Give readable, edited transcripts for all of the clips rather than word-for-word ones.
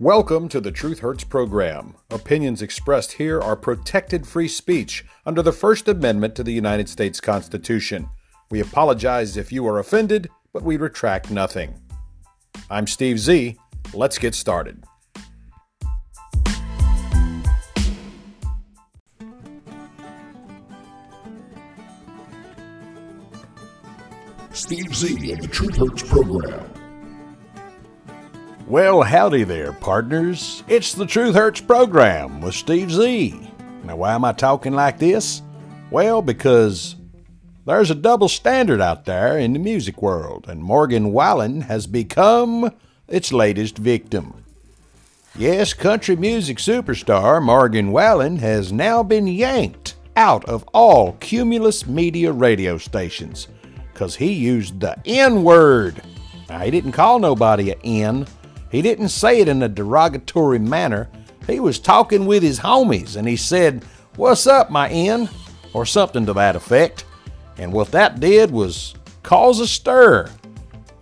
Welcome to the Truth Hurts program. Opinions expressed here are protected free speech under the First Amendment to the United States Constitution. We apologize if you are offended, but we retract nothing. I'm Steve Z. Let's get started. Steve Z of the Truth Hurts program. Well, howdy there, partners. It's the Truth Hurts program with Steve Z. Now, why am I talking like this? Well, because there's a double standard out there in the music world, and Morgan Wallen has become its latest victim. Yes, country music superstar Morgan Wallen has now been yanked out of all Cumulus Media radio stations because he used the N-word. Now, he didn't call nobody an N. He didn't say it in a derogatory manner. He was talking with his homies and he said, "What's up, my N?" or something to that effect. And what that did was cause a stir.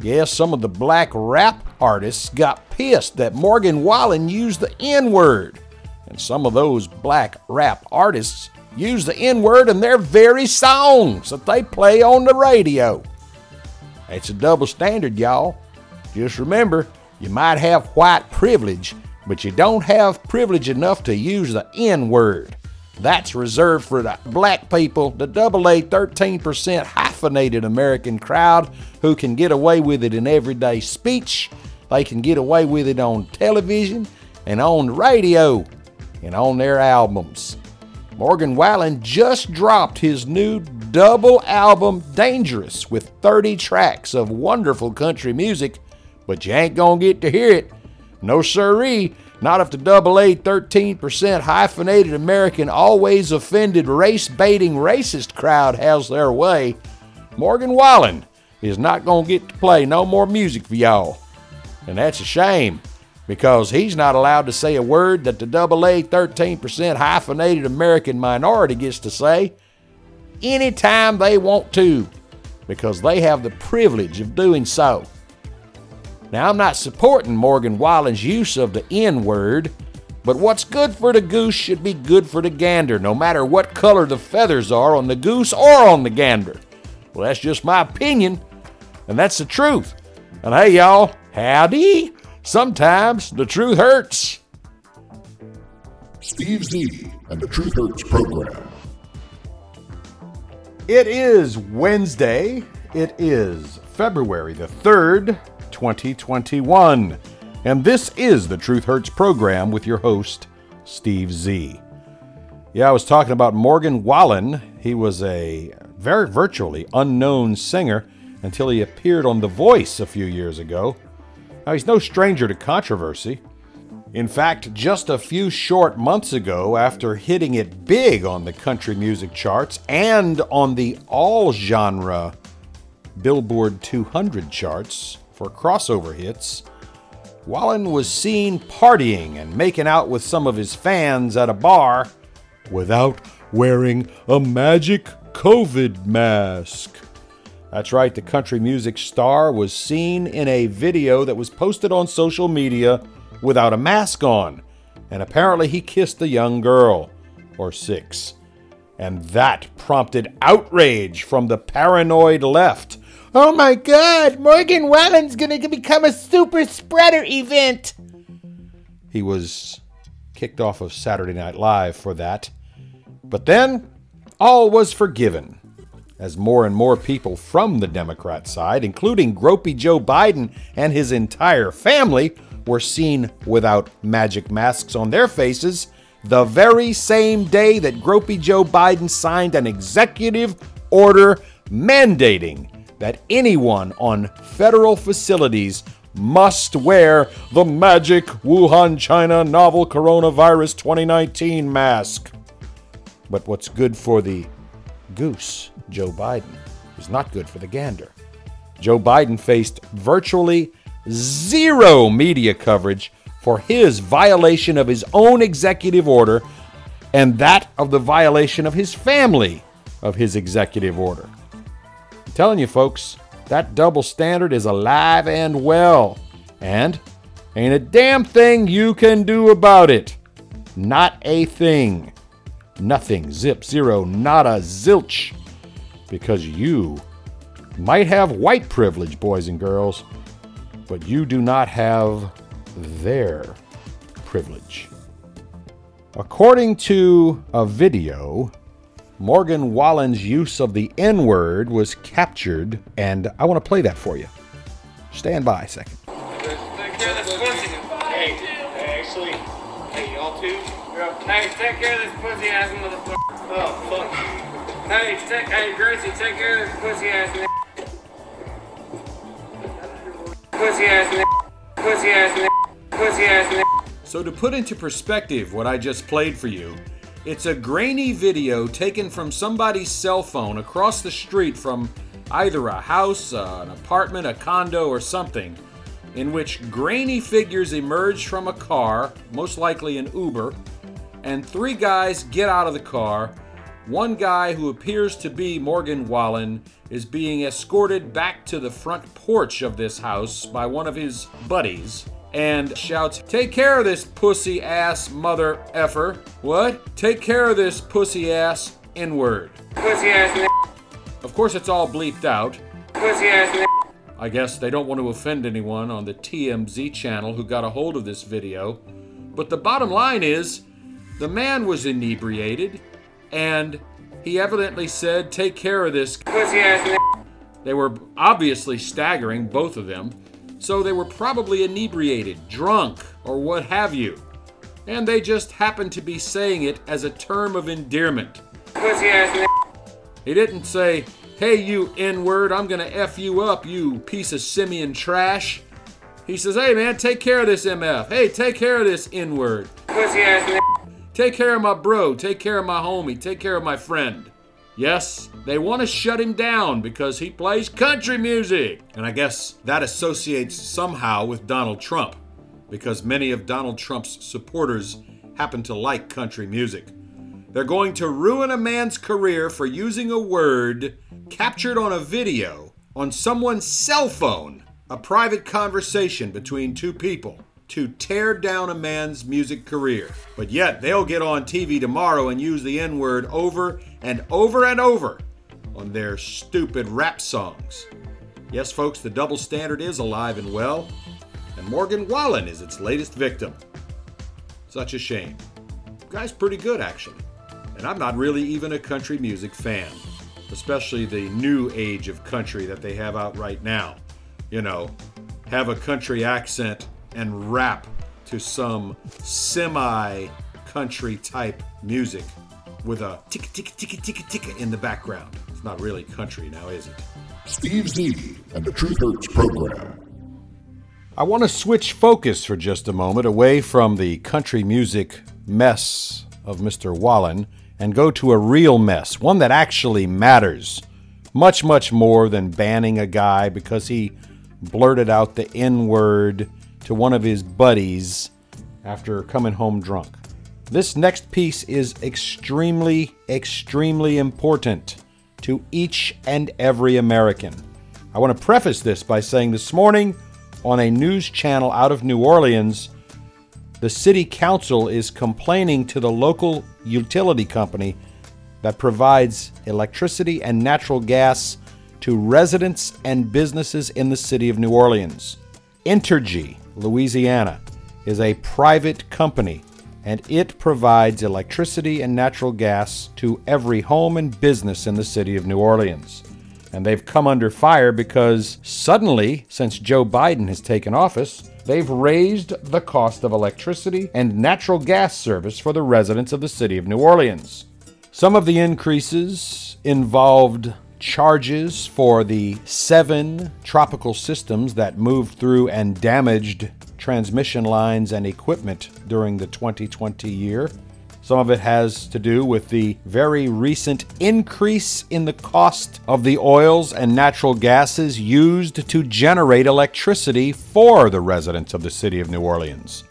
Yes, some of the black rap artists got pissed that Morgan Wallen used the N-word. And some of those black rap artists use the N-word in their very songs that they play on the radio. It's a double standard, y'all. Just remember, you might have white privilege, but you don't have privilege enough to use the N-word. That's reserved for the black people, the AA 13% hyphenated American crowd who can get away with it in everyday speech. They can get away with it on television and on radio and on their albums. Morgan Wallen just dropped his new double album, Dangerous, with 30 tracks of wonderful country music, but you ain't gonna get to hear it. No siree, not if the AA 13% hyphenated American always offended race-baiting racist crowd has their way. Morgan Wallen is not gonna get to play no more music for y'all. And that's a shame, because he's not allowed to say a word that the AA 13% hyphenated American minority gets to say anytime they want to, because they have the privilege of doing so. Now, I'm not supporting Morgan Wallen's use of the N-word, but what's good for the goose should be good for the gander, no matter what color the feathers are on the goose or on the gander. Well, that's just my opinion, and that's the truth. And hey, y'all, howdy. Sometimes the truth hurts. Steve Z and the Truth Hurts program. It is Wednesday. It is February the 3rd. 2021, and this is the Truth Hurts program with your host, Steve Z. Yeah, I was talking about Morgan Wallen. He was a very virtually unknown singer until he appeared on The Voice a few years ago. Now, he's no stranger to controversy. In fact, just a few short months ago, after hitting it big on the country music charts and on the all-genre Billboard 200 charts for crossover hits, Wallen was seen partying and making out with some of his fans at a bar without wearing a magic COVID mask. That's right, the country music star was seen in a video that was posted on social media without a mask on, and apparently he kissed a young girl, or six. And that prompted outrage from the paranoid left. Oh my God, Morgan Wallen's gonna become a super spreader event. He was kicked off of Saturday Night Live for that. But then, all was forgiven, as more and more people from the Democrat side, including gropey Joe Biden and his entire family, were seen without magic masks on their faces the very same day that gropey Joe Biden signed an executive order mandating that anyone on federal facilities must wear the magic Wuhan, China novel coronavirus 2019 mask. But what's good for the goose, Joe Biden, is not good for the gander. Joe Biden faced virtually zero media coverage for his violation of his own executive order and that of the violation of his family of his executive order. Telling you folks, that double standard is alive and well. And Ain't a damn thing you can do about it. Not a thing. Nothing. Zip. Zero. Nada. Zilch. Because you might have white privilege, boys and girls, but you do not have their privilege. According to a video, Morgan Wallen's use of the N-word was captured, and I want to play that for you. Stand by a second. Hey, y'all too? Hey, take care of this pussy-ass motherfucker. Oh, fuck. Hey, Gracie, take care of this pussy-ass nigga. Pussy-ass nigga. Pussy-ass nigga. Pussy-ass nigga. So to put into perspective what I just played for you, it's a grainy video taken from somebody's cell phone across the street from either a house, an apartment, a condo, or something, in which grainy figures emerge from a car, most likely an Uber, and three guys get out of the car. One guy, who appears to be Morgan Wallen, is being escorted back to the front porch of this house by one of his buddies and shouts, "Take care of this pussy-ass mother effer." What? "Take care of this pussy-ass N-word." Pussy-ass n***. Of course, it's all bleeped out. Pussy-ass n***. I guess they don't want to offend anyone on the TMZ channel who got a hold of this video. But the bottom line is, the man was inebriated, and he evidently said, "Take care of this pussy-ass n***." They were obviously staggering, both of them, so they were probably inebriated, drunk, or what have you. And they just happened to be saying it as a term of endearment. Pussy-ass n***. He didn't say, "Hey, you N-word, I'm gonna F you up, you piece of simian trash." He says, "Hey, man, take care of this MF. Hey, take care of this N-word. Pussy-ass n***. Take care of my bro, take care of my homie, take care of my friend." Yes, they want to shut him down because he plays country music. And I guess that associates somehow with Donald Trump, because many of Donald Trump's supporters happen to like country music. They're going to ruin a man's career for using a word captured on a video on someone's cell phone, a private conversation between two people, to tear down a man's music career. But yet they'll get on TV tomorrow and use the N-word over and over and over on their stupid rap songs. Yes, folks, the double standard is alive and well, and Morgan Wallen is its latest victim. Such a shame. The guy's pretty good, actually. And I'm not really even a country music fan, especially the new age of country that they have out right now. You know, have a country accent and rap to some semi-country type music with a ticka ticka ticka ticka ticka in the background. It's not really country now, is it? Steve Z and the Truth Hurts program. I want to switch focus for just a moment away from the country music mess of Mr. Wallen and go to a real mess, one that actually matters much, much more than banning a guy because he blurted out the N-word to one of his buddies after coming home drunk. This next piece is extremely, extremely important to each and every American. I want to preface this by saying this morning on a news channel out of New Orleans, the city council is complaining to the local utility company that provides electricity and natural gas to residents and businesses in the city of New Orleans. Entergy Louisiana is a private company, and it provides electricity and natural gas to every home and business in the city of New Orleans. And they've come under fire because suddenly, since Joe Biden has taken office, they've raised the cost of electricity and natural gas service for the residents of the city of New Orleans. Some of the increases involved charges for the 7 tropical systems that moved through and damaged transmission lines and equipment during the 2020 year. Some of it has to do with the very recent increase in the cost of the oils and natural gases used to generate electricity for the residents of the city of New Orleans.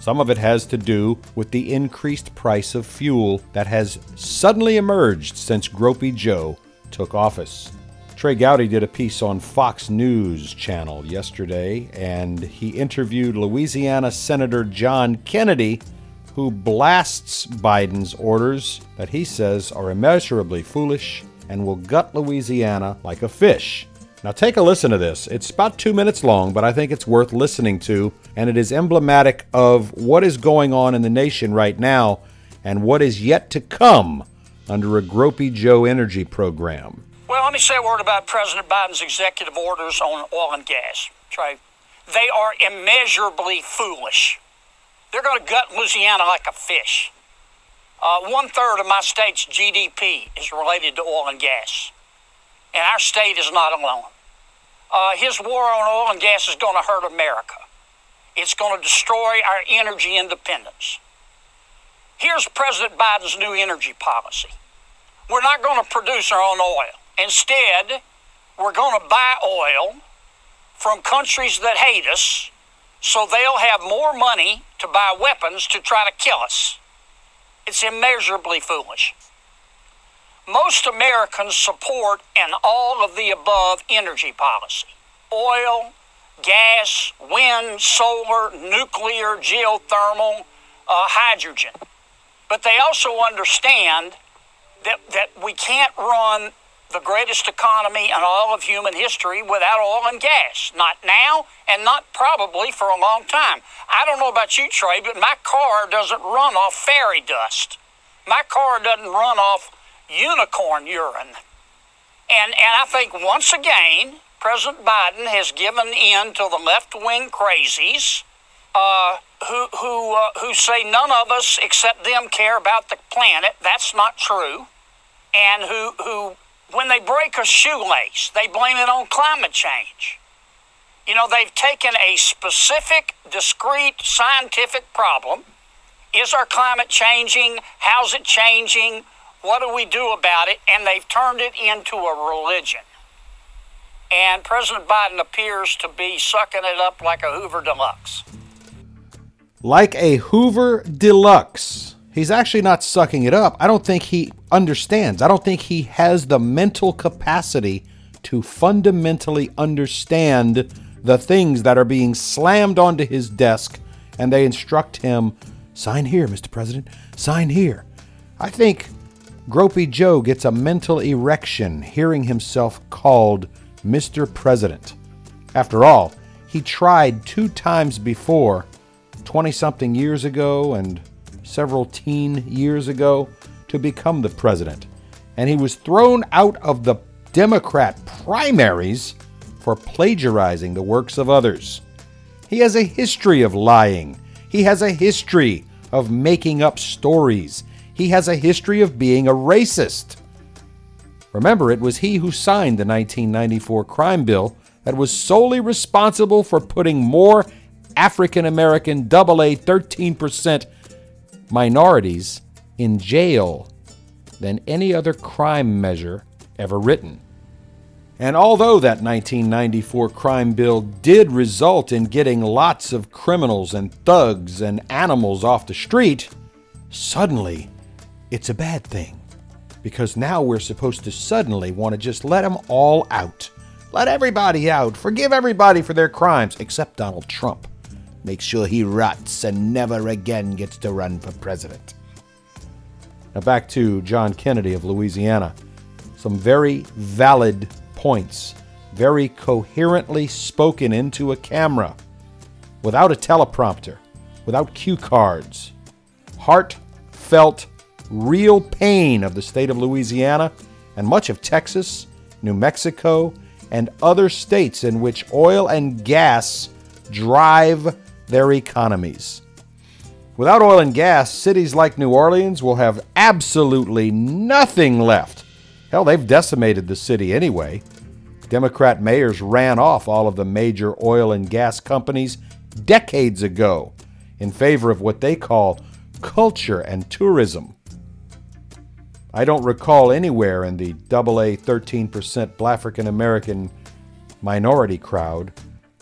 Some of it has to do with the increased price of fuel that has suddenly emerged since Gropey Joe took office. Trey Gowdy did a piece on Fox News Channel yesterday, and he interviewed Louisiana Senator John Kennedy, who blasts Biden's orders that he says are immeasurably foolish and will gut Louisiana like a fish. Now take a listen to this. It's about 2 minutes long, but I think it's worth listening to, and it is emblematic of what is going on in the nation right now and what is yet to come under a Gropey Joe energy program. Well, let me say a word about President Biden's executive orders on oil and gas. Trey, they are immeasurably foolish. They're going to gut Louisiana like a fish. One-third of my state's GDP is related to oil and gas, and our state is not alone. His war on oil and gas is going to hurt America. It's going to destroy our energy independence. Here's President Biden's new energy policy. We're not going to produce our own oil. Instead, we're going to buy oil from countries that hate us, so they'll have more money to buy weapons to try to kill us. It's immeasurably foolish. Most Americans support an all-of-the-above energy policy. Oil, gas, wind, solar, nuclear, geothermal, hydrogen. But they also understand that we can't run the greatest economy in all of human history without oil and gas. Not now, and not probably for a long time. I don't know about you, Trey, but my car doesn't run off fairy dust. My car doesn't run off unicorn urine. And I think once again, President Biden has given in to the left-wing crazies who say none of us except them care about the planet. That's not true. And who when they break a shoelace, they blame it on climate change. You know, they've taken a specific, discrete, scientific problem. Is our climate changing? How's it changing? What do we do about it? And they've turned it into a religion. And President Biden appears to be sucking it up like a Hoover Deluxe. Like a Hoover Deluxe. He's actually not sucking it up. I don't think he understands. I don't think he has the mental capacity to fundamentally understand the things that are being slammed onto his desk, and they instruct him, sign here, Mr. President, sign here. I think Gropey Joe gets a mental erection hearing himself called Mr. President. After all, he tried 2 times before, 20-something years ago and several teen years ago, to become the president, and he was thrown out of the Democrat primaries for plagiarizing the works of others. He has a history of lying. He has a history of making up stories. He has a history of being a racist. Remember, it was he who signed the 1994 crime bill that was solely responsible for putting more African-American AA 13% minorities in jail than any other crime measure ever written. And although that 1994 crime bill did result in getting lots of criminals and thugs and animals off the street, suddenly it's a bad thing, because now we're supposed to suddenly want to just let them all out. Let everybody out. Forgive everybody for their crimes, except Donald Trump. Make sure he rots and never again gets to run for president. Now back to John Kennedy of Louisiana. Some very valid points, very coherently spoken into a camera, without a teleprompter, without cue cards. Heartfelt, real pain of the state of Louisiana and much of Texas, New Mexico, and other states in which oil and gas drive their economies. Without oil and gas, cities like New Orleans will have absolutely nothing left. Hell, they've decimated the city anyway. Democrat mayors ran off all of the major oil and gas companies decades ago in favor of what they call culture and tourism. I don't recall anywhere in the AA 13% Black-African-American minority crowd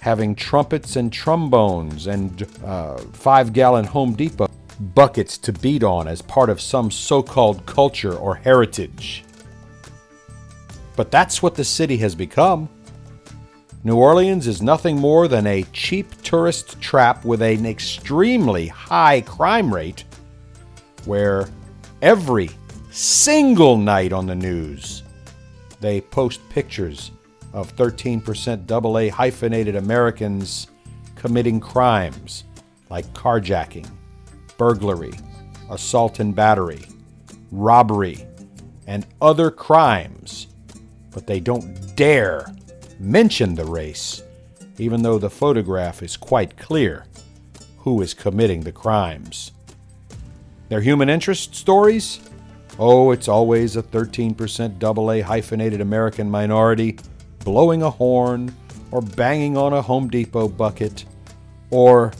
having trumpets and trombones and 5-gallon Home Depot buckets to beat on as part of some so-called culture or heritage. But that's what the city has become. New Orleans is nothing more than a cheap tourist trap with an extremely high crime rate, where every single night on the news they post pictures of 13% AA hyphenated Americans committing crimes like carjacking, burglary, assault and battery, robbery, and other crimes, but they don't dare mention the race, even though the photograph is quite clear who is committing the crimes. Their human interest stories? Oh, it's always a 13% AA hyphenated American minority blowing a horn, or banging on a Home Depot bucket, or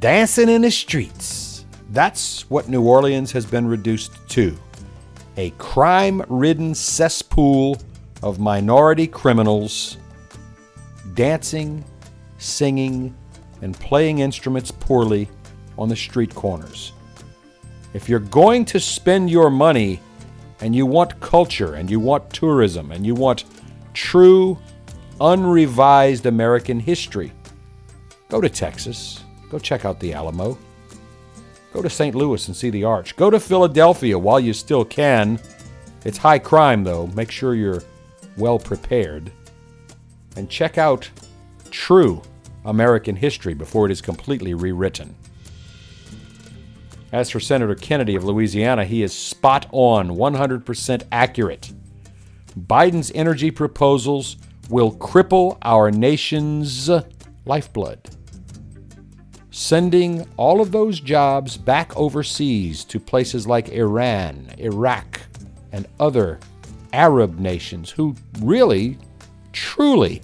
dancing in the streets. That's what New Orleans has been reduced to, a crime-ridden cesspool of minority criminals dancing, singing, and playing instruments poorly on the street corners. If you're going to spend your money and you want culture and you want tourism and you want true, unrevised American history, go to Texas. Go check out the Alamo. Go to St. Louis and see the Arch. Go to Philadelphia while you still can. It's high crime, though. Make sure you're well prepared, and check out true American history before it is completely rewritten. As for Senator Kennedy of Louisiana, he is spot on, 100% accurate. Biden's energy proposals will cripple our nation's lifeblood, sending all of those jobs back overseas to places like Iran, Iraq, and other Arab nations who really, truly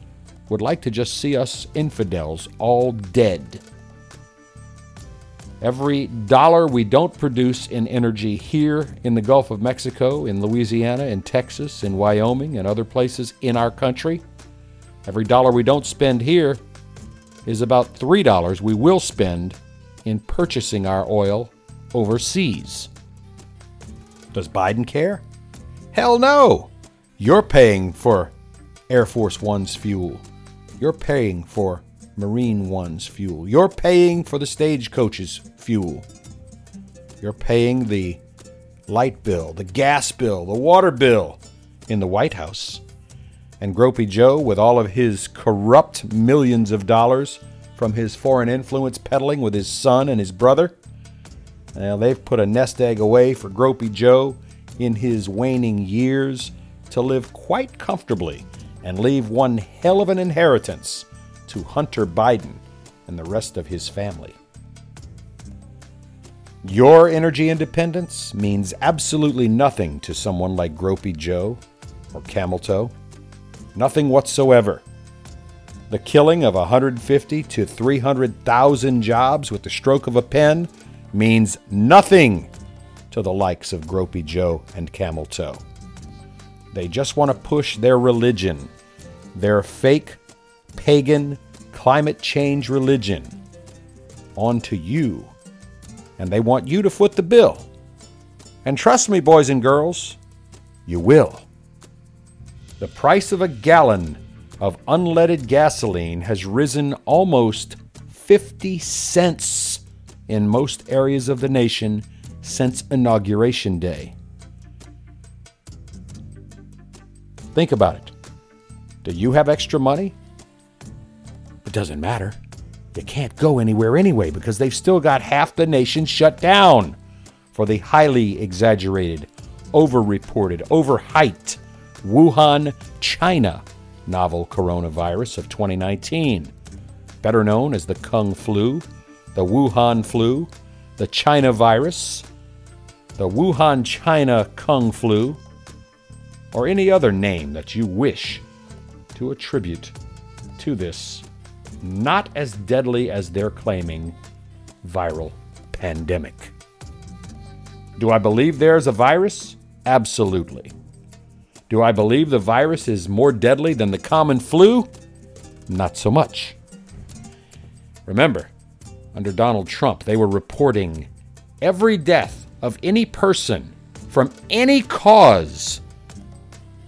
would like to just see us infidels all dead. Every dollar we don't produce in energy here in the Gulf of Mexico, in Louisiana, in Texas, in Wyoming, and other places in our country, every dollar we don't spend here is about $3 we will spend in purchasing our oil overseas. Does Biden care? Hell no! You're paying for Air Force One's fuel. You're paying for Marine One's fuel. You're paying for the stagecoach's fuel. You're paying the light bill, the gas bill, the water bill in the White House. And Gropey Joe, with all of his corrupt millions of dollars from his foreign influence peddling with his son and his brother, now they've put a nest egg away for Gropey Joe in his waning years to live quite comfortably and leave one hell of an inheritance to Hunter Biden and the rest of his family. Your energy independence means absolutely nothing to someone like Gropey Joe or Camel Toe. Nothing whatsoever. The killing of 150 to 300,000 jobs with the stroke of a pen means nothing to the likes of Gropey Joe and Camel Toe. They just want to push their religion, their fake, pagan, climate change religion, onto you. And they want you to foot the bill. And trust me, boys and girls, you will. The price of a gallon of unleaded gasoline has risen almost 50 cents in most areas of the nation since Inauguration Day. Think about it. Do you have extra money? It doesn't matter. You can't go anywhere anyway because they've still got half the nation shut down for the highly exaggerated, overreported, overhyped Wuhan, China novel coronavirus of 2019, better known as the Kung flu, the Wuhan flu, the China virus, the Wuhan China Kung flu, or any other name that you wish to attribute to this not as deadly as they're claiming viral pandemic. Do I believe there's a virus? Absolutely. Do I believe the virus is more deadly than the common flu? Not so much. Remember, under Donald Trump, they were reporting every death of any person from any cause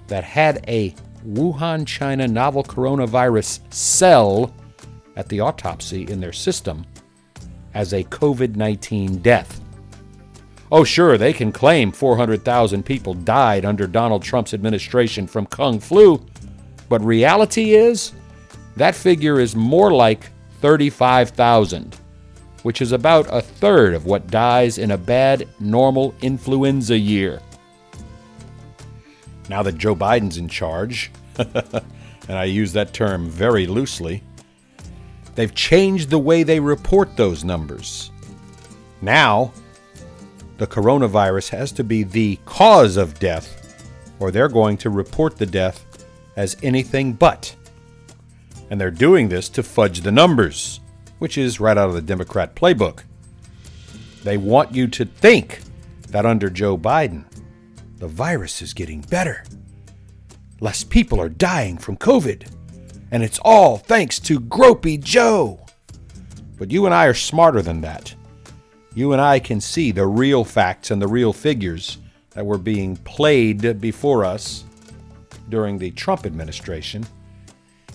that had a Wuhan, China novel coronavirus cell at the autopsy in their system as a COVID-19 death. Oh, sure, they can claim 400,000 people died under Donald Trump's administration from Kung Flu, but reality is that figure is more like 35,000, which is about a third of what dies in a bad, normal influenza year. Now that Joe Biden's in charge, and I use that term very loosely, they've changed the way they report those numbers. Now, the coronavirus has to be the cause of death, or they're going to report the death as anything but. And they're doing this to fudge the numbers, which is right out of the Democrat playbook. They want you to think that under Joe Biden, the virus is getting better. Less people are dying from COVID, and it's all thanks to Gropey Joe. But you and I are smarter than that. You and I can see the real facts and the real figures that were being played before us during the Trump administration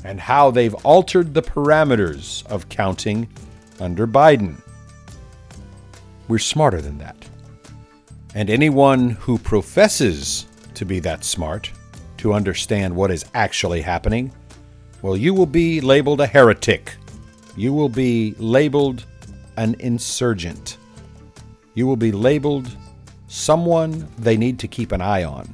and how they've altered the parameters of counting under Biden. We're smarter than that. And anyone who professes to be that smart, to understand what is actually happening, well, you will be labeled a heretic. You will be labeled an insurgent. You will be labeled someone they need to keep an eye on.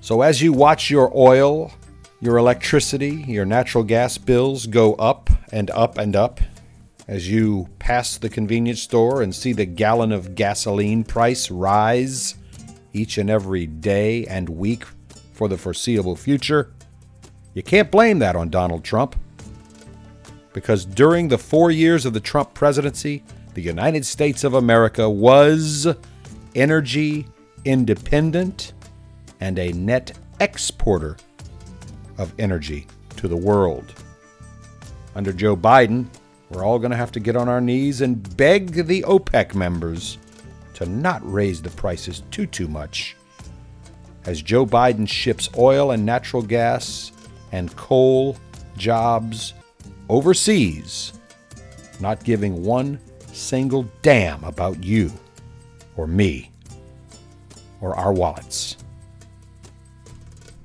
So as you watch your oil, your electricity, your natural gas bills go up and up and up, as you pass the convenience store and see the gallon of gasoline price rise each and every day and week for the foreseeable future, you can't blame that on Donald Trump. Because during the 4 years of the Trump presidency, the United States of America was energy independent and a net exporter of energy to the world. Under Joe Biden, we're all going to have to get on our knees and beg the OPEC members to not raise the prices too much, as Joe Biden ships oil and natural gas and coal jobs overseas, not giving one single damn about you or me or our wallets.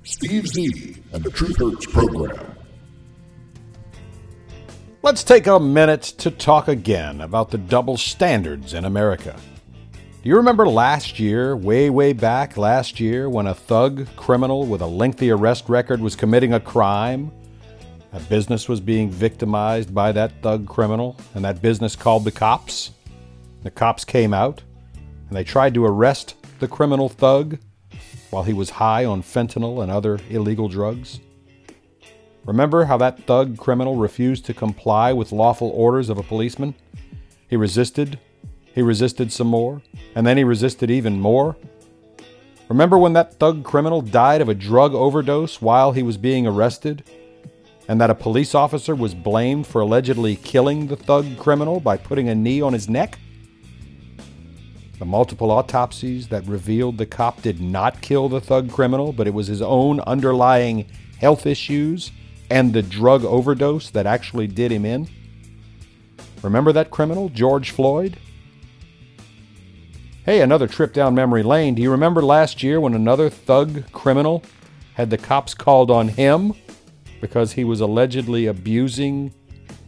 Steve Z and the Truth Hurts program. Let's take a minute to talk again about the double standards in America. Do you remember last year, way back last year, when a thug criminal with a lengthy arrest record was committing a crime? A business was being victimized by that thug criminal, and that business called the cops. The cops came out, and they tried to arrest the criminal thug while he was high on fentanyl and other illegal drugs. Remember how that thug criminal refused to comply with lawful orders of a policeman? He resisted some more, and then he resisted even more. Remember when that thug criminal died of a drug overdose while he was being arrested? And that a police officer was blamed for allegedly killing the thug criminal by putting a knee on his neck? The multiple autopsies that revealed the cop did not kill the thug criminal, but it was his own underlying health issues and the drug overdose that actually did him in? Remember that criminal, George Floyd? Hey, another trip down memory lane. Do you remember last year when another thug criminal had the cops called on him because he was allegedly abusing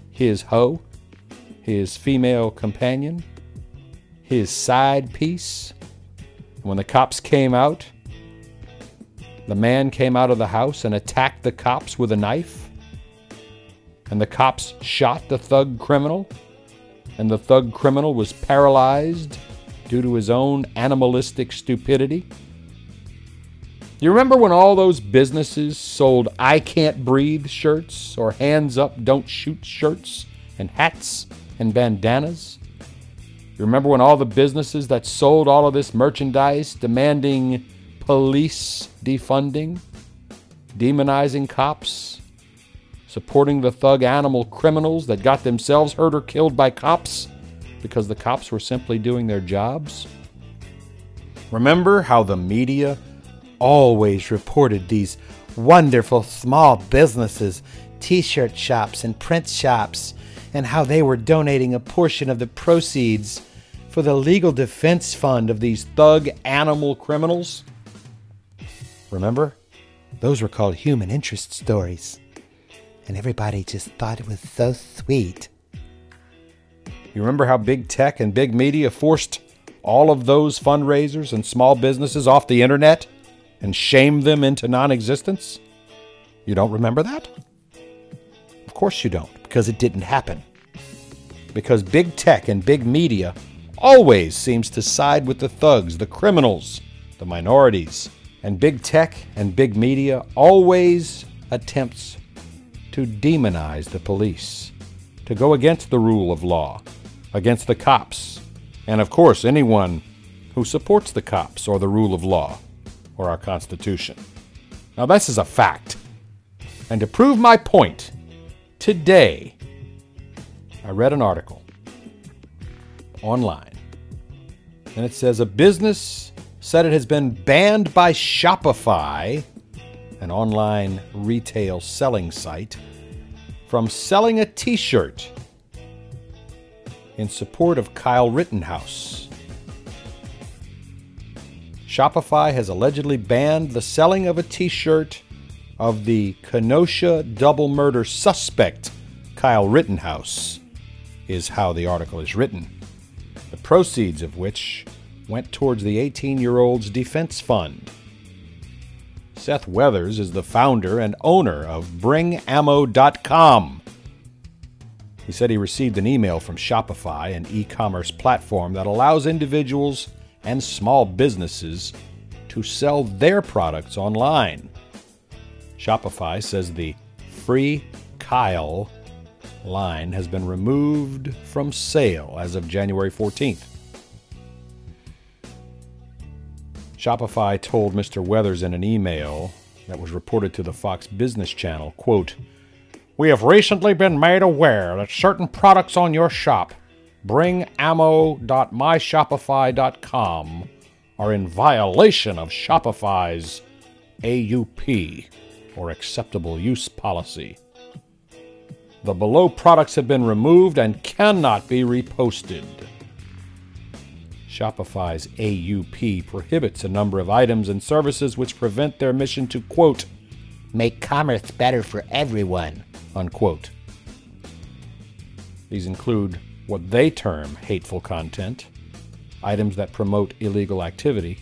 his hoe, his female companion, his side piece? And when the cops came out, the man came out of the house and attacked the cops with a knife. And the cops shot the thug criminal. And the thug criminal was paralyzed due to his own animalistic stupidity. You remember when all those businesses sold I Can't Breathe shirts or Hands Up Don't Shoot shirts and hats and bandanas? You remember when all the businesses that sold all of this merchandise demanding police defunding, demonizing cops, supporting the thug animal criminals that got themselves hurt or killed by cops because the cops were simply doing their jobs? Remember how the media always reported these wonderful small businesses, t-shirt shops and print shops, and how they were donating a portion of the proceeds for the legal defense fund of these thug animal criminals. Remember? Those were called human interest stories. And everybody just thought it was so sweet. You remember how big tech and big media forced all of those fundraisers and small businesses off the internet and shamed them into non-existence? You don't remember that? Of course you don't, because it didn't happen. Because big tech and big media always seems to side with the thugs, the criminals, the minorities. And big tech and big media always attempts to demonize the police, to go against the rule of law, against the cops, and of course anyone who supports the cops or the rule of law or our Constitution. Now this is a fact. And to prove my point, today I read an article online, and it says a business said it has been banned by Shopify, an online retail selling site, from selling a t-shirt in support of Kyle Rittenhouse. Shopify has allegedly banned the selling of a t-shirt of the Kenosha double murder suspect, Kyle Rittenhouse, is how the article is written, the proceeds of which went towards the 18-year-old's defense fund. Seth Weathers is the founder and owner of BringAmmo.com. He said he received an email from Shopify, an e-commerce platform that allows individuals and small businesses to sell their products online. Shopify says the Free Kyle line has been removed from sale as of January 14th. Shopify told Mr. Weathers in an email that was reported to the Fox Business Channel, quote, "We have recently been made aware that certain products on your shop, bringammo.myshopify.com, are in violation of Shopify's AUP, or acceptable use policy. The below products have been removed and cannot be reposted." Shopify's AUP prohibits a number of items and services which prevent their mission to, quote, "make commerce better for everyone," unquote. These include what they term hateful content, items that promote illegal activity,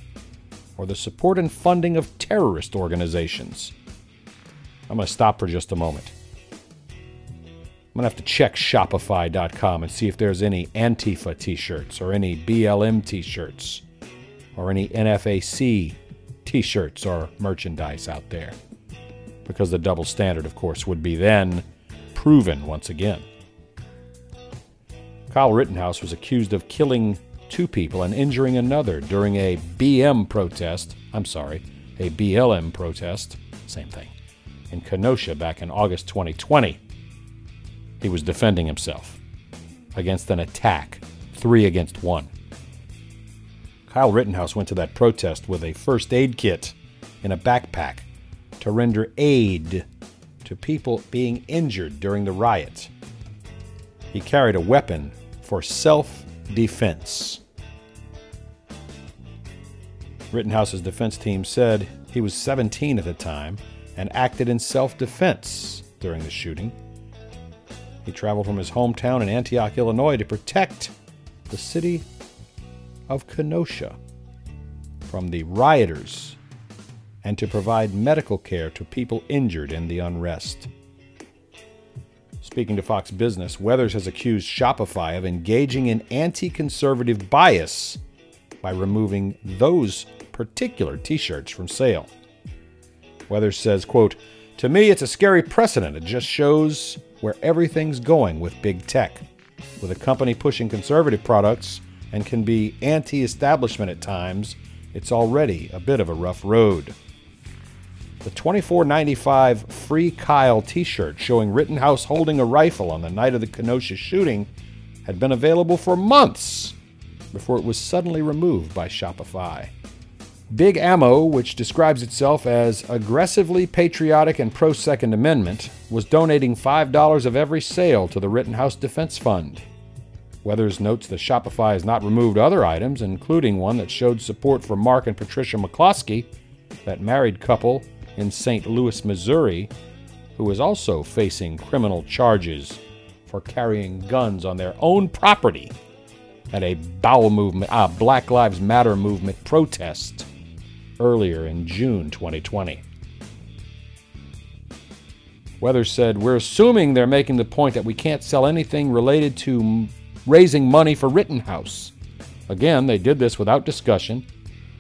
or the support and funding of terrorist organizations. I'm going to stop for just a moment. I'm going to have to check Shopify.com and see if there's any Antifa t-shirts or any BLM t-shirts or any NFAC t-shirts or merchandise out there, because the double standard, of course, would be then proven once again. Kyle Rittenhouse was accused of killing two people and injuring another during a BLM protest, same thing, in Kenosha back in August 2020. He was defending himself against an attack, 3-against-1. Kyle Rittenhouse went to that protest with a first aid kit in a backpack to render aid to people being injured during the riot. He carried a weapon for self-defense. Rittenhouse's defense team said he was 17 at the time and acted in self-defense during the shooting. He traveled from his hometown in Antioch, Illinois, to protect the city of Kenosha from the rioters and to provide medical care to people injured in the unrest. Speaking to Fox Business, Weathers has accused Shopify of engaging in anti-conservative bias by removing those particular t-shirts from sale. Weathers says, quote, "To me, it's a scary precedent. It just shows where everything's going with big tech, with a company pushing conservative products and can be anti-establishment at times. It's already a bit of a rough road." The $24.95 Free Kyle t-shirt showing Rittenhouse holding a rifle on the night of the Kenosha shooting had been available for months before it was suddenly removed by Shopify. Big Ammo, which describes itself as aggressively patriotic and pro-Second Amendment, was donating $5 of every sale to the Rittenhouse Defense Fund. Weathers notes that Shopify has not removed other items, including one that showed support for Mark and Patricia McCloskey, that married couple in St. Louis, Missouri, who is also facing criminal charges for carrying guns on their own property at a Black Lives Matter movement protest earlier in June 2020. Weathers said, "We're assuming they're making the point that we can't sell anything related to raising money for Rittenhouse. Again, they did this without discussion.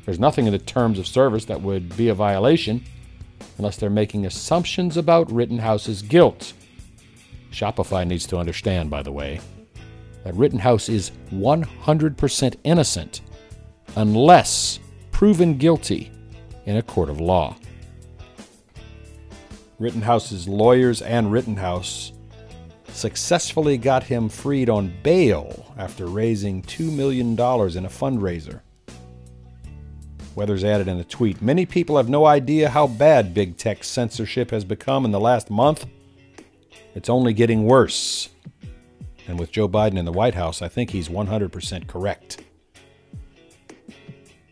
There's nothing in the terms of service that would be a violation unless they're making assumptions about Rittenhouse's guilt." Shopify needs to understand, by the way, that Rittenhouse is 100% innocent unless proven guilty in a court of law. Rittenhouse's lawyers and Rittenhouse successfully got him freed on bail after raising $2 million in a fundraiser. Weathers added in a tweet, "Many people have no idea how bad big tech censorship has become in the last month. It's only getting worse. And with Joe Biden in the White House, I think he's 100% correct."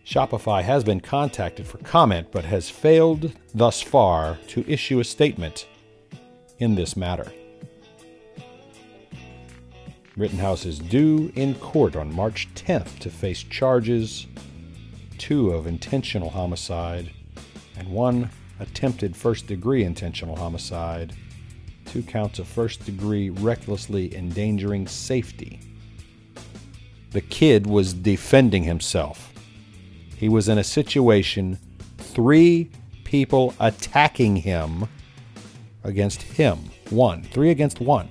Shopify has been contacted for comment, but has failed thus far to issue a statement in this matter. Rittenhouse is due in court on March 10th to face charges, 2 of intentional homicide and 1 attempted first-degree intentional homicide, 2 counts of first-degree recklessly endangering safety. The kid was defending himself. He was in a situation, 3 people attacking him against him. 3 against 1.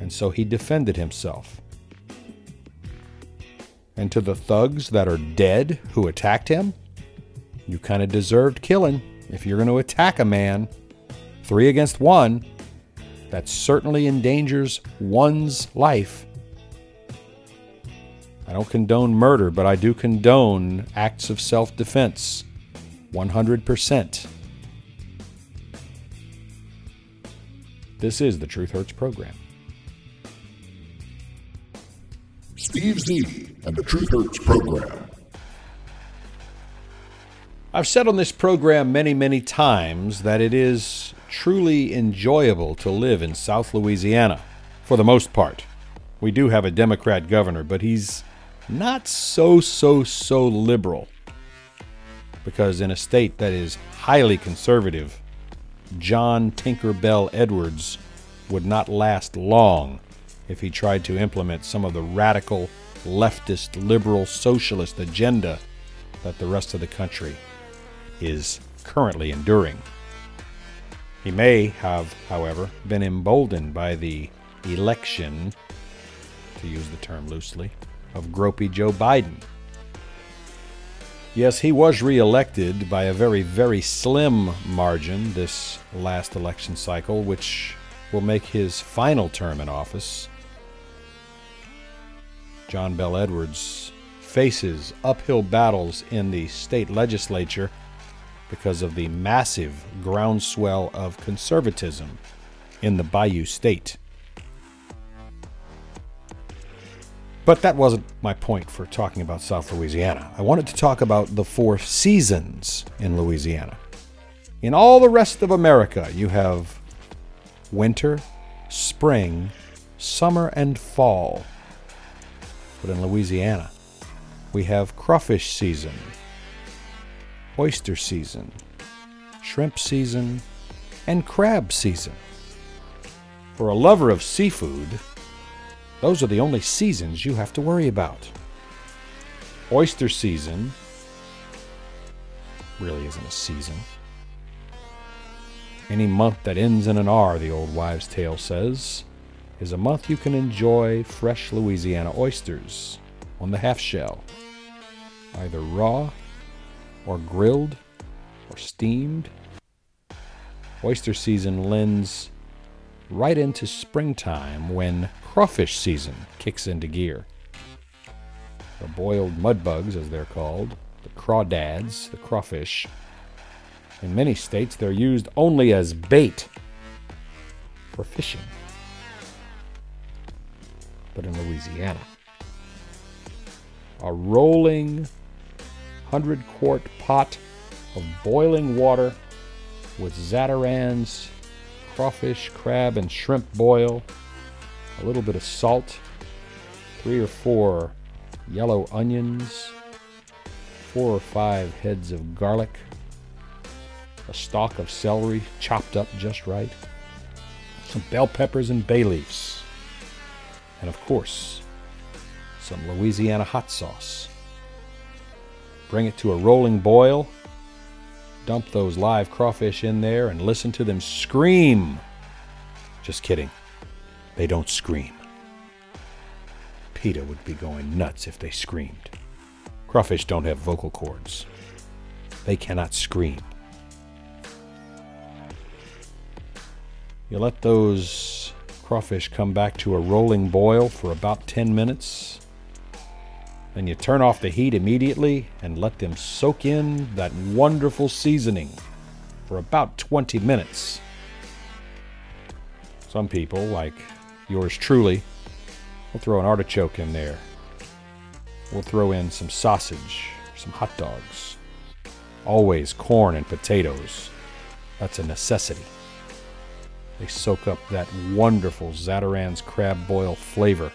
And so he defended himself. And to the thugs that are dead who attacked him, you kind of deserved killing if you're going to attack a man. 3 against 1, that certainly endangers one's life. I don't condone murder, but I do condone acts of self-defense, 100%. This is the Truth Hurts program. Steve Z and the Truth Hurts program. I've said on this program many times that it is truly enjoyable to live in South Louisiana, for the most part. We do have a Democrat governor, but he's not so liberal. Because in a state that is highly conservative, John Tinker Bel Edwards would not last long if he tried to implement some of the radical, leftist, liberal, socialist agenda that the rest of the country is currently enduring. He may have, however, been emboldened by the election, to use the term loosely, of gropey Joe Biden. Yes, he was re-elected by a very slim margin this last election cycle, which will make his final term in office. John Bel Edwards faces uphill battles in the state legislature because of the massive groundswell of conservatism in the Bayou State. But that wasn't my point for talking about South Louisiana. I wanted to talk about the 4 seasons in Louisiana. In all the rest of America, you have winter, spring, summer, and fall. But in Louisiana, we have crawfish season, oyster season, shrimp season, and crab season. For a lover of seafood, those are the only seasons you have to worry about. Oyster season really isn't a season. Any month that ends in an R, the old wives' tale says, is a month you can enjoy fresh Louisiana oysters on the half shell, either raw or grilled or steamed. Oyster season lends right into springtime when crawfish season kicks into gear. The boiled mudbugs, as they're called, the crawdads, the crawfish. In many states, they're used only as bait for fishing. But in Louisiana, a rolling 100-quart pot of boiling water with Zatarain's crawfish, crab, and shrimp boil, a little bit of salt, 3 or 4 yellow onions, 4 or 5 heads of garlic, a stalk of celery chopped up just right, some bell peppers and bay leaves, and of course, some Louisiana hot sauce. Bring it to a rolling boil, dump those live crawfish in there, and listen to them scream. Just kidding. They don't scream. PETA would be going nuts if they screamed. Crawfish don't have vocal cords. They cannot scream. You let those crawfish come back to a rolling boil for about 10 minutes. Then you turn off the heat immediately and let them soak in that wonderful seasoning for about 20 minutes. Some people, like yours truly, will throw an artichoke in there. We'll throw in some sausage, some hot dogs. Always corn and potatoes. That's a necessity. They soak up that wonderful Zatarain's crab boil flavor.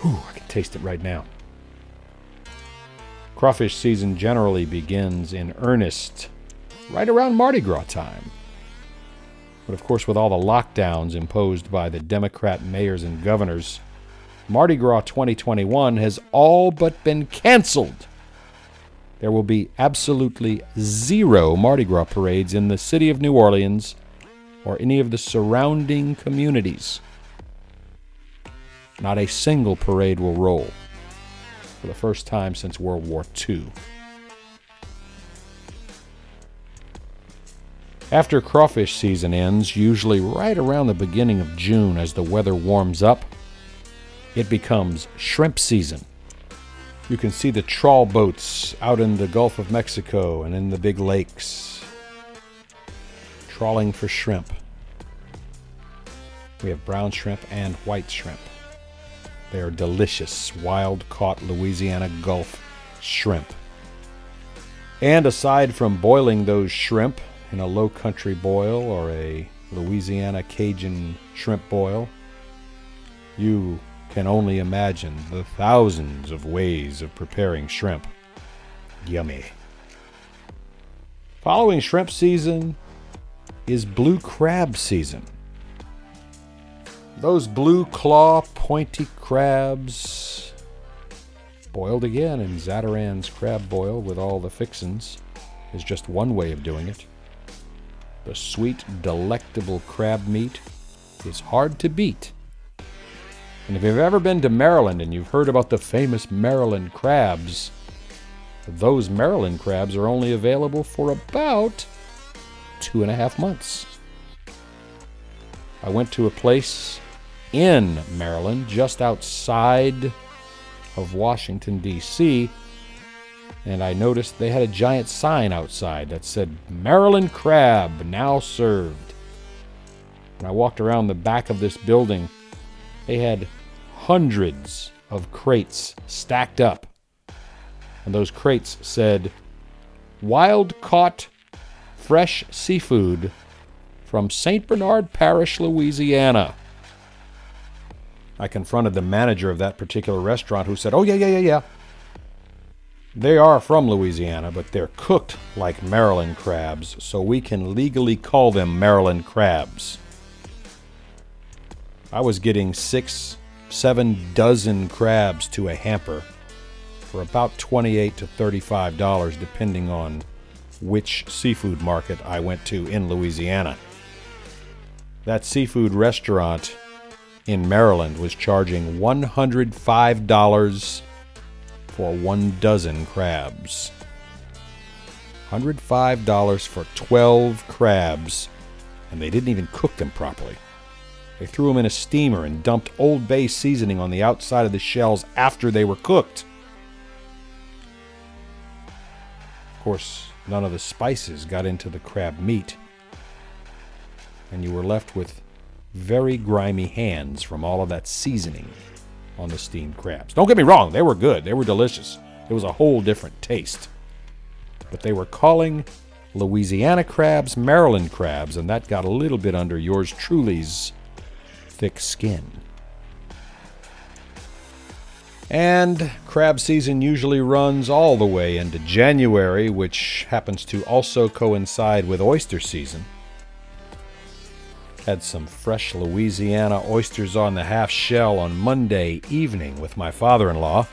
Whew, I can taste it right now. Crawfish season generally begins in earnest right around Mardi Gras time. But of course, with all the lockdowns imposed by the Democrat mayors and governors, Mardi Gras 2021 has all but been canceled. There will be absolutely zero Mardi Gras parades in the city of New Orleans or any of the surrounding communities. Not a single parade will roll for the first time since World War II. After crawfish season ends, usually right around the beginning of June as the weather warms up, it becomes shrimp season. You can see the trawl boats out in the Gulf of Mexico and in the big lakes, trawling for shrimp. We have brown shrimp and white shrimp. They are delicious, wild-caught Louisiana Gulf shrimp. And aside from boiling those shrimp in a low country boil or a Louisiana Cajun shrimp boil, you can only imagine the thousands of ways of preparing shrimp. Yummy. Following shrimp season is blue crab season. Those blue claw pointy crabs, boiled again in Zatarain's crab boil with all the fixins, is just one way of doing it. The sweet, delectable crab meat is hard to beat. And if you've ever been to Maryland and you've heard about the famous Maryland crabs, those Maryland crabs are only available for about 2.5 months. I went to a place in Maryland, just outside of Washington, D.C., and I noticed they had a giant sign outside that said, "Maryland crab, now served." And I walked around the back of this building. They had hundreds of crates stacked up. And those crates said, "Wild-caught fresh seafood from St. Bernard Parish, Louisiana." I confronted the manager of that particular restaurant, who said, "Oh, yeah. They are from Louisiana, but they're cooked like Maryland crabs, so we can legally call them Maryland crabs." I was getting 6-7 dozen crabs to a hamper for about $28 to $35, depending on which seafood market I went to in Louisiana. That seafood restaurant in Maryland was charging $105 for 1 dozen crabs. $105 for 12 crabs, and they didn't even cook them properly. They threw them in a steamer and dumped Old Bay seasoning on the outside of the shells after they were cooked. Of course, none of the spices got into the crab meat, and you were left with very grimy hands from all of that seasoning on the steamed crabs. Don't get me wrong, they were good, they were delicious. It was a whole different taste. But they were calling Louisiana crabs Maryland crabs, and that got a little bit under yours truly's thick skin. And crab season usually runs all the way into January, which happens to also coincide with oyster season. Had some fresh Louisiana oysters on the half shell on Monday evening with my father-in-law.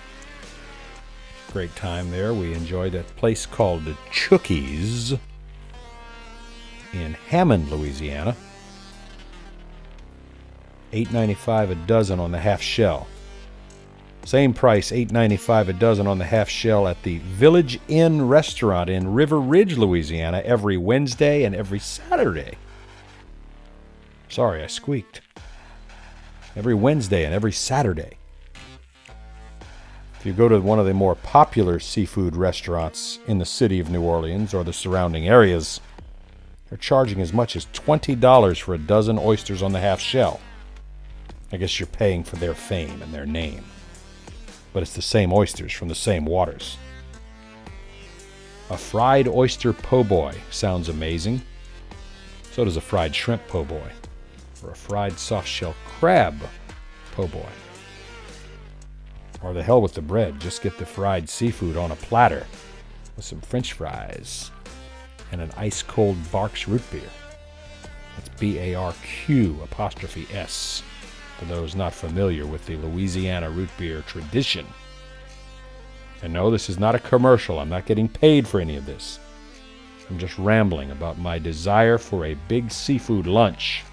Great time there. We enjoyed a place called the Chookies in Hammond, Louisiana. $8.95 a dozen on the half shell. Same price, $8.95 a dozen on the half shell at the Village Inn restaurant in River Ridge, Louisiana, every Wednesday and every Saturday. Sorry, I squeaked. Every Wednesday and every Saturday. If you go to one of the more popular seafood restaurants in the city of New Orleans or the surrounding areas, they're charging as much as $20 for a dozen oysters on the half shell. I guess you're paying for their fame and their name. But it's the same oysters from the same waters. A fried oyster po' boy sounds amazing. So does a fried shrimp po' boy, or a fried soft-shell crab po' boy. Or the hell with the bread, just get the fried seafood on a platter with some French fries and an ice-cold Barq's root beer. That's BARQ'. For those not familiar with the Louisiana root beer tradition. And no, this is not a commercial. I'm not getting paid for any of this. I'm just rambling about my desire for a big seafood lunch.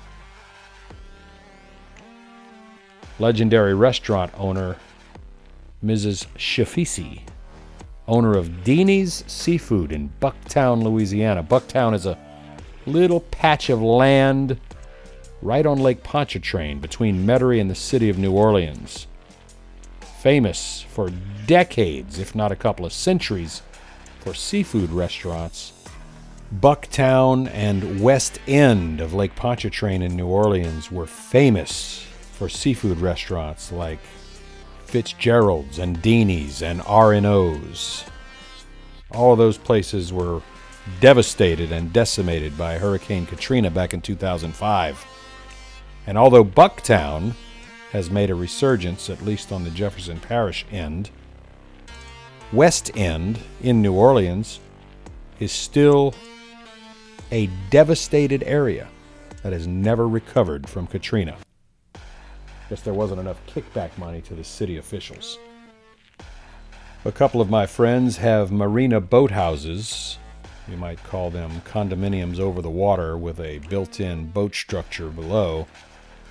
Legendary restaurant owner Mrs. Shafisi, owner of Deanie's Seafood in Bucktown, Louisiana. Bucktown is a little patch of land right on Lake Pontchartrain between Metairie and the city of New Orleans. Famous for decades, if not a couple of centuries, for seafood restaurants. Bucktown and West End of Lake Pontchartrain in New Orleans were famous for seafood restaurants like Fitzgerald's and Deanie's and RNO's. All of those places were devastated and decimated by Hurricane Katrina back in 2005. And although Bucktown has made a resurgence, at least on the Jefferson Parish end, West End in New Orleans is still a devastated area that has never recovered from Katrina. Guess there wasn't enough kickback money to the city officials. A couple of my friends have marina boathouses. You might call them condominiums over the water with a built-in boat structure below,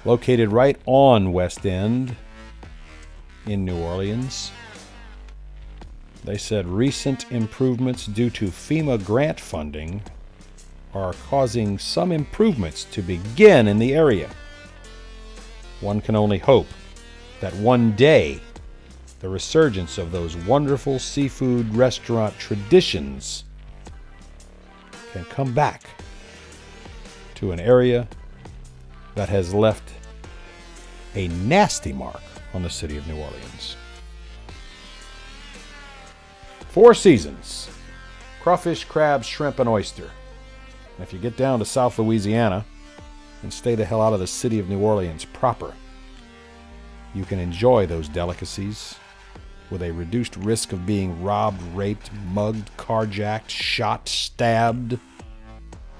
located right on West End in New Orleans. They said recent improvements due to FEMA grant funding are causing some improvements to begin in the area. One can only hope that one day the resurgence of those wonderful seafood restaurant traditions can come back to an area that has left a nasty mark on the city of New Orleans. Four seasons: crawfish, crab, shrimp, and oyster. And if you get down to South Louisiana and stay the hell out of the city of New Orleans proper, you can enjoy those delicacies with a reduced risk of being robbed, raped, mugged, carjacked, shot, stabbed,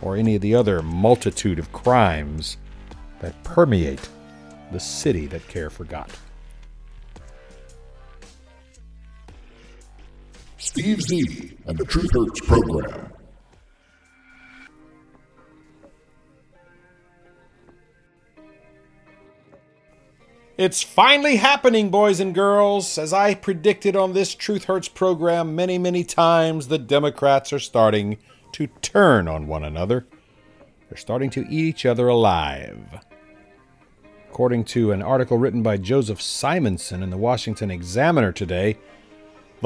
or any of the other multitude of crimes that permeate the city that care forgot. Steve Z and the Truth Hurts program. It's finally happening, boys and girls. As I predicted on this Truth Hurts program many, many times, the Democrats are starting to turn on one another. They're starting to eat each other alive. According to an article written by Joseph Simonson in the Washington Examiner today,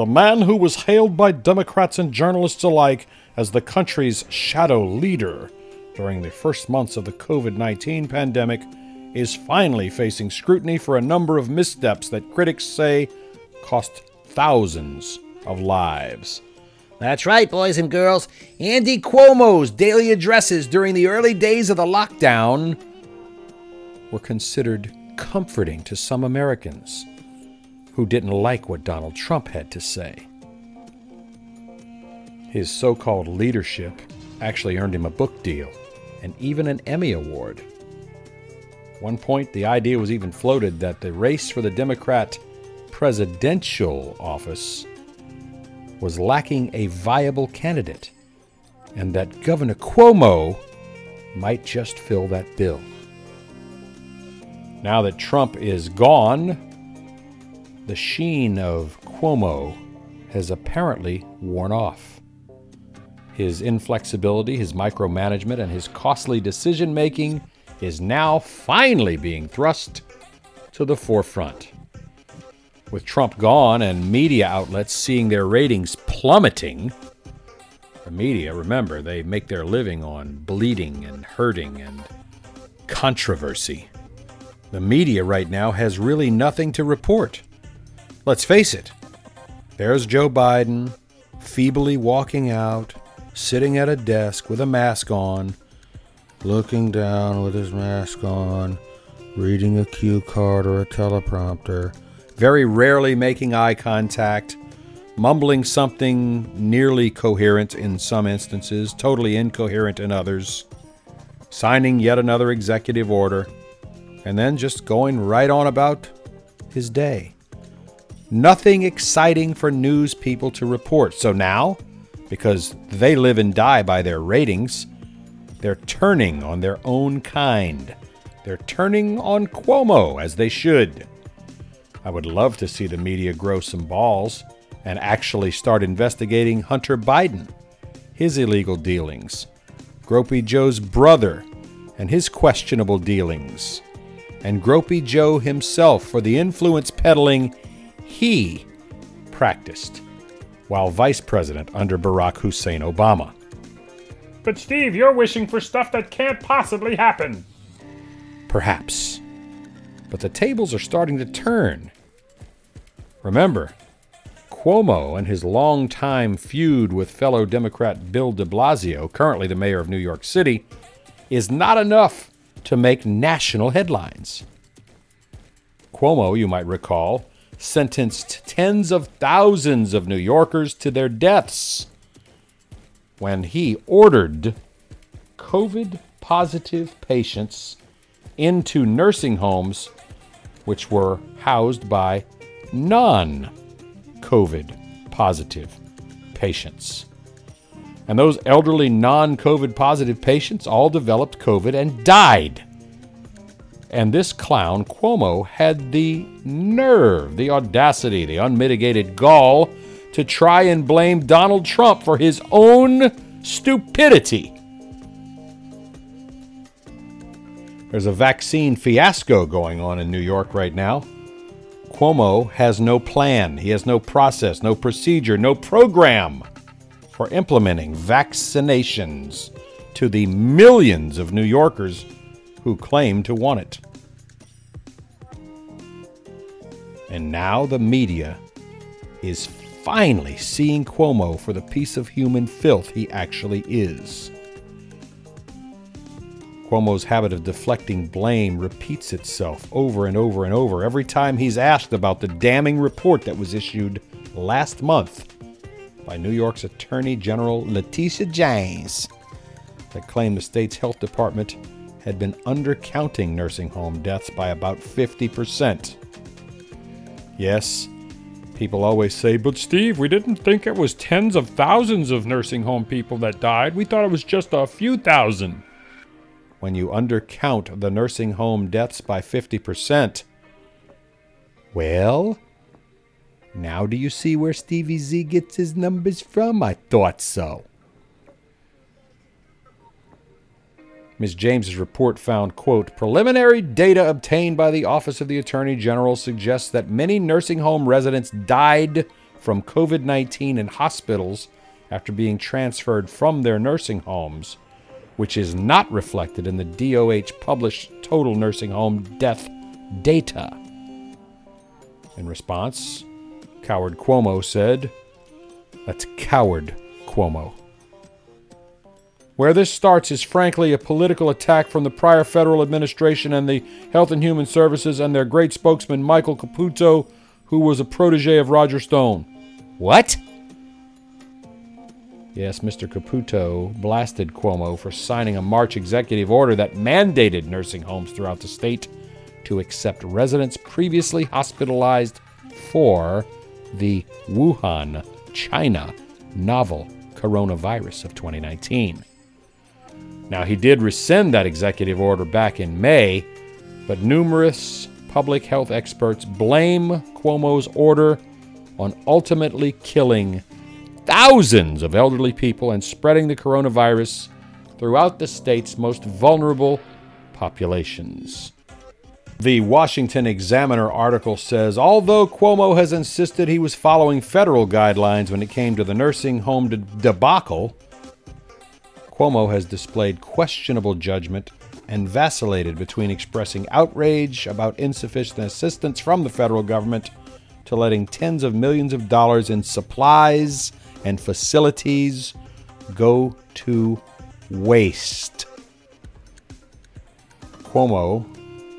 the man who was hailed by Democrats and journalists alike as the country's shadow leader during the first months of the COVID-19 pandemic, is finally facing scrutiny for a number of missteps that critics say cost thousands of lives. That's right, boys and girls. Andy Cuomo's daily addresses during the early days of the lockdown were considered comforting to some Americans who didn't like what Donald Trump had to say. His so-called leadership actually earned him a book deal and even an Emmy Award. At one point, the idea was even floated that the race for the Democrat presidential office was lacking a viable candidate, and that Governor Cuomo might just fill that bill. Now that Trump is gone, the sheen of Cuomo has apparently worn off. His inflexibility, his micromanagement, and his costly decision-making is now finally being thrust to the forefront. With Trump gone and media outlets seeing their ratings plummeting, the media, remember, they make their living on bleeding and hurting and controversy. The media right now has really nothing to report. Let's face it, there's Joe Biden feebly walking out, sitting at a desk with a mask on, looking down with his mask on, reading a cue card or a teleprompter, very rarely making eye contact, mumbling something nearly coherent in some instances, totally incoherent in others, signing yet another executive order, and then just going right on about his day. Nothing exciting for news people to report. So now, because they live and die by their ratings, they're turning on their own kind. They're turning on Cuomo, as they should. I would love to see the media grow some balls and actually start investigating Hunter Biden, his illegal dealings, Gropey Joe's brother and his questionable dealings, and Gropey Joe himself for the influence peddling he practiced while vice president under Barack Hussein Obama. But Steve, you're wishing for stuff that can't possibly happen. Perhaps. But the tables are starting to turn. Remember, Cuomo and his longtime feud with fellow Democrat Bill de Blasio, currently the mayor of New York City, is not enough to make national headlines. Cuomo, you might recall, sentenced tens of thousands of New Yorkers to their deaths when he ordered COVID-positive patients into nursing homes which were housed by non-COVID-positive patients. And those elderly non-COVID-positive patients all developed COVID and died. And this clown, Cuomo, had the nerve, the audacity, the unmitigated gall to try and blame Donald Trump for his own stupidity. There's a vaccine fiasco going on in New York right now. Cuomo has no plan. He has no process, no procedure, no program for implementing vaccinations to the millions of New Yorkers who claim to want it. And now the media is finally seeing Cuomo for the piece of human filth he actually is. Cuomo's habit of deflecting blame repeats itself over and over and over every time he's asked about the damning report that was issued last month by New York's Attorney General Leticia James that claimed the state's health department had been undercounting nursing home deaths by about 50%. Yes, people always say, but Steve, we didn't think it was tens of thousands of nursing home people that died. We thought it was just a few thousand. When you undercount the nursing home deaths by 50%, well, now do you see where Stevie Z gets his numbers from? I thought so. Ms. James's report found, quote, preliminary data obtained by the Office of the Attorney General suggests that many nursing home residents died from COVID-19 in hospitals after being transferred from their nursing homes, which is not reflected in the DOH-published total nursing home death data. In response, Coward Cuomo said, "That's Coward Cuomo." Where this starts is frankly a political attack from the prior federal administration and the Health and Human Services and their great spokesman Michael Caputo, who was a protege of Roger Stone. What? Yes, Mr. Caputo blasted Cuomo for signing a March executive order that mandated nursing homes throughout the state to accept residents previously hospitalized for the Wuhan, China novel coronavirus of 2019. Now, he did rescind that executive order back in May, but numerous public health experts blame Cuomo's order on ultimately killing thousands of elderly people and spreading the coronavirus throughout the state's most vulnerable populations. The Washington Examiner article says, although Cuomo has insisted he was following federal guidelines when it came to the nursing home debacle, Cuomo has displayed questionable judgment and vacillated between expressing outrage about insufficient assistance from the federal government to letting tens of millions of dollars in supplies and facilities go to waste. Cuomo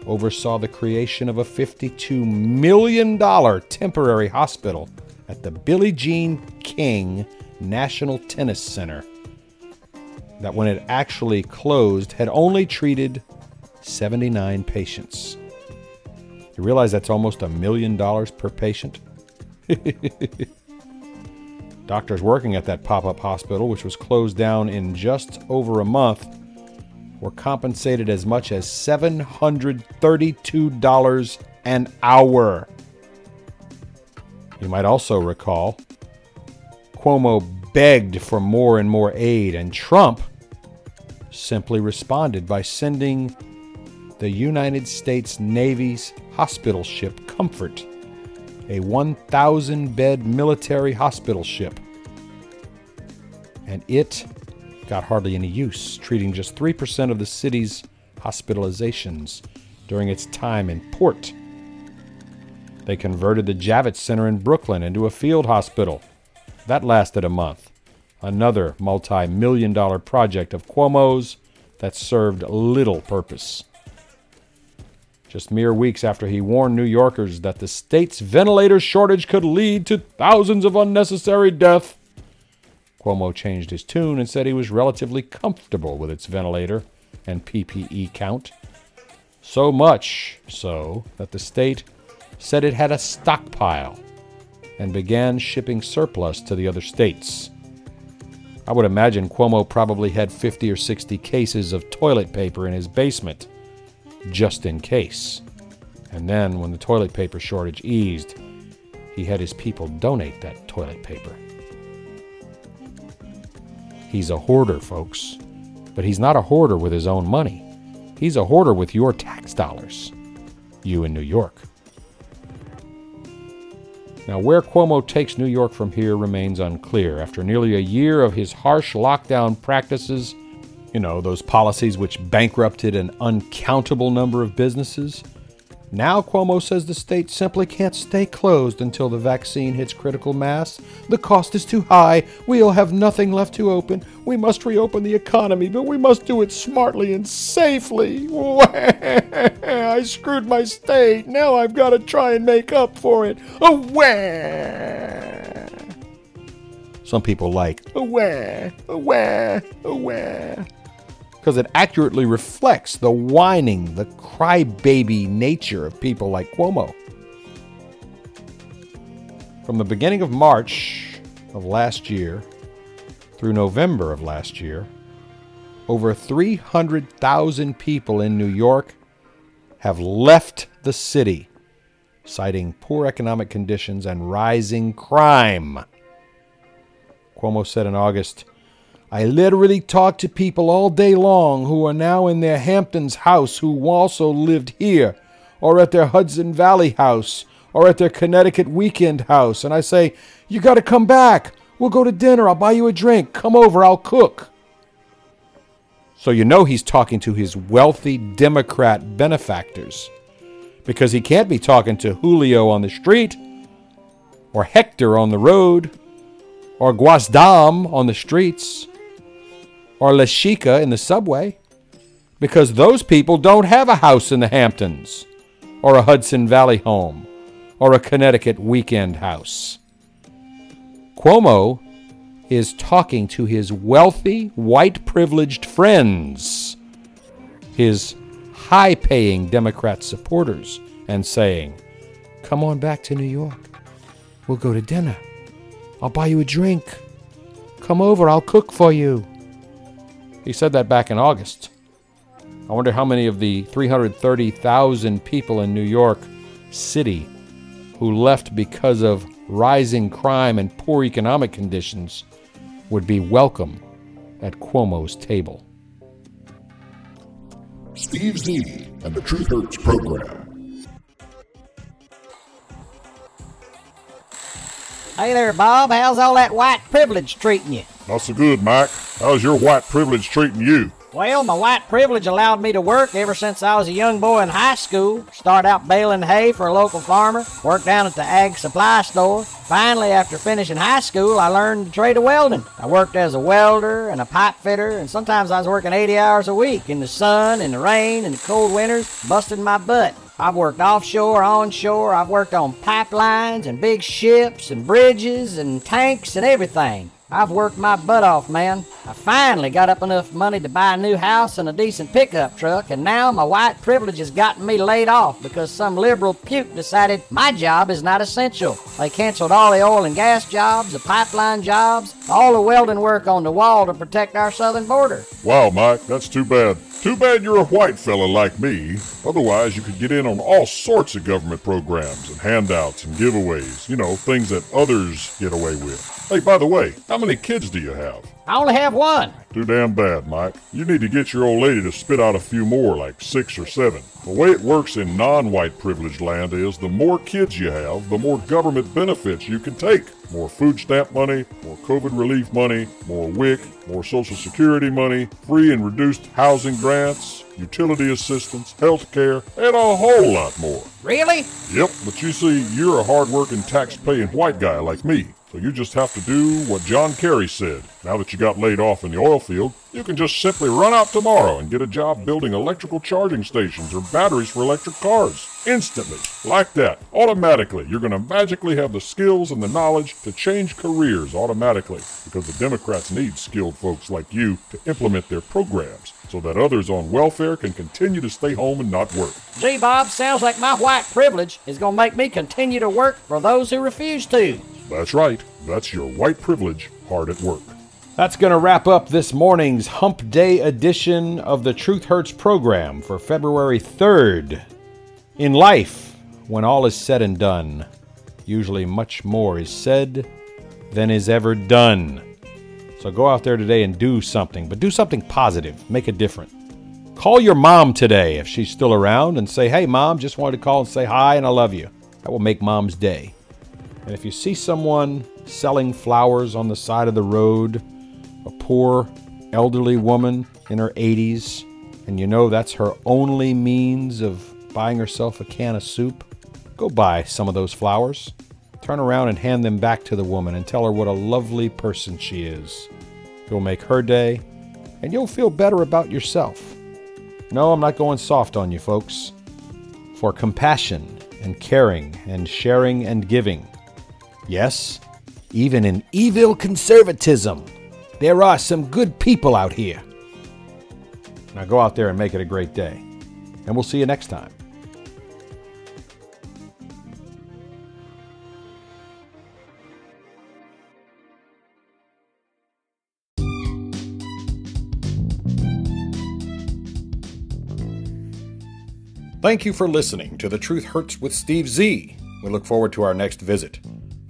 oversaw the creation of a $52 million temporary hospital at the Billie Jean King National Tennis Center that, when it actually closed, had only treated 79 patients. You realize that's almost $1 million per patient? Doctors working at that pop-up hospital, which was closed down in just over a month, were compensated as much as $732 an hour. You might also recall, Cuomo begged for more and more aid, and Trump simply responded by sending the United States Navy's hospital ship Comfort, a 1,000-bed military hospital ship, and it got hardly any use, treating just 3% of the city's hospitalizations during its time in port. They converted the Javits Center in Brooklyn into a field hospital. That lasted a month. Another multi-million-dollar project of Cuomo's that served little purpose. Just mere weeks after he warned New Yorkers that the state's ventilator shortage could lead to thousands of unnecessary deaths, Cuomo changed his tune and said he was relatively comfortable with its ventilator and PPE count. So much so that the state said it had a stockpile and began shipping surplus to the other states. I would imagine Cuomo probably had 50 or 60 cases of toilet paper in his basement, just in case. And then when the toilet paper shortage eased, he had his people donate that toilet paper. He's a hoarder, folks, but he's not a hoarder with his own money. He's a hoarder with your tax dollars, you in New York. Now, where Cuomo takes New York from here remains unclear. After nearly a year of his harsh lockdown practices, you know, those policies which bankrupted an uncountable number of businesses, now Cuomo says the state simply can't stay closed until the vaccine hits critical mass. The cost is too high. We'll have nothing left to open. We must reopen the economy, but we must do it smartly and safely. I screwed my state. Now I've got to try and make up for it. Some people like aware. Because it accurately reflects the whining, the crybaby nature of people like Cuomo. From the beginning of March of last year through November of last year, over 300,000 people in New York have left the city, citing poor economic conditions and rising crime. Cuomo said in August, I literally talked to people all day long who are now in their Hamptons house who also lived here, or at their Hudson Valley house, are at their Connecticut weekend house, and I say, you got to come back. We'll go to dinner. I'll buy you a drink. Come over. I'll cook. So you know he's talking to his wealthy Democrat benefactors, because he can't be talking to Julio on the street or Hector on the road or Guasdam on the streets or La Chica in the subway, because those people don't have a house in the Hamptons or a Hudson Valley home or a Connecticut weekend house. Cuomo is talking to his wealthy, white privileged friends, his high-paying Democrat supporters, and saying, come on back to New York. We'll go to dinner. I'll buy you a drink. Come over. I'll cook for you. He said that back in August. I wonder how many of the 330,000 people in New York City who left because of rising crime and poor economic conditions would be welcome at Cuomo's table. Steve Z and the Truth Hurts program. Hey there, Bob. How's all that white privilege treating you? Not so good, Mike. How's your white privilege treating you? Well, my white privilege allowed me to work ever since I was a young boy in high school. Started out baling hay for a local farmer, worked down at the ag supply store. Finally, after finishing high school, I learned the trade of welding. I worked as a welder and a pipe fitter, and sometimes I was working 80 hours a week in the sun, in the rain, in the cold winters, busting my butt. I've worked offshore, onshore, I've worked on pipelines and big ships and bridges and tanks and everything. I've worked my butt off, man. I finally got up enough money to buy a new house and a decent pickup truck, and now my white privilege has gotten me laid off because some liberal puke decided my job is not essential. They canceled all the oil and gas jobs, the pipeline jobs, all the welding work on the wall to protect our southern border. Wow, Mike, that's too bad. Too bad you're a white fella like me. Otherwise, you could get in on all sorts of government programs and handouts and giveaways. You know, things that others get away with. Hey, by the way, how many kids do you have? I only have one. Too damn bad, Mike. You need to get your old lady to spit out a few more, like 6 or 7. The way it works in non-white privileged land is the more kids you have, the more government benefits you can take. More food stamp money, more COVID relief money, more WIC, more Social Security money, free and reduced housing grants, utility assistance, health care, and a whole lot more. Really? Yep, but you see, you're a hard-working, tax-paying white guy like me, so you just have to do what John Kerry said. Now that you got laid off in the oil field, you can just simply run out tomorrow and get a job building electrical charging stations or batteries for electric cars. Instantly, like that, automatically, you're going to magically have the skills and the knowledge to change careers automatically, because the Democrats need skilled folks like you to implement their programs so that others on welfare can continue to stay home and not work. Gee, Bob, sounds like my white privilege is going to make me continue to work for those who refuse to. That's right. That's your white privilege hard at work. That's going to wrap up this morning's Hump Day edition of the Truth Hurts program for February 3rd. In life, when all is said and done, usually much more is said than is ever done. So go out there today and do something, but do something positive. Make a difference. Call your mom today if she's still around and say, hey, Mom, just wanted to call and say hi and I love you. That will make Mom's day. And if you see someone selling flowers on the side of the road, a poor elderly woman in her 80s, and you know that's her only means of buying herself a can of soup, go buy some of those flowers. Turn around and hand them back to the woman and tell her what a lovely person she is. You'll make her day, and you'll feel better about yourself. No, I'm not going soft on you folks. For compassion and caring and sharing and giving. Yes, even in evil conservatism, there are some good people out here. Now go out there and make it a great day. And we'll see you next time. Thank you for listening to The Truth Hurts with Steve Z. We look forward to our next visit.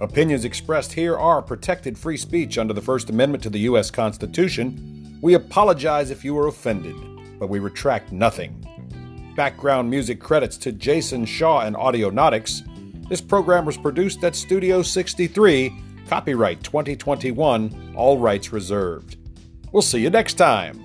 Opinions expressed here are protected free speech under the First Amendment to the U.S. Constitution. We apologize if you were offended, but we retract nothing. Background music credits to Jason Shaw and Audionautics. This program was produced at Studio 63, copyright 2021, all rights reserved. We'll see you next time.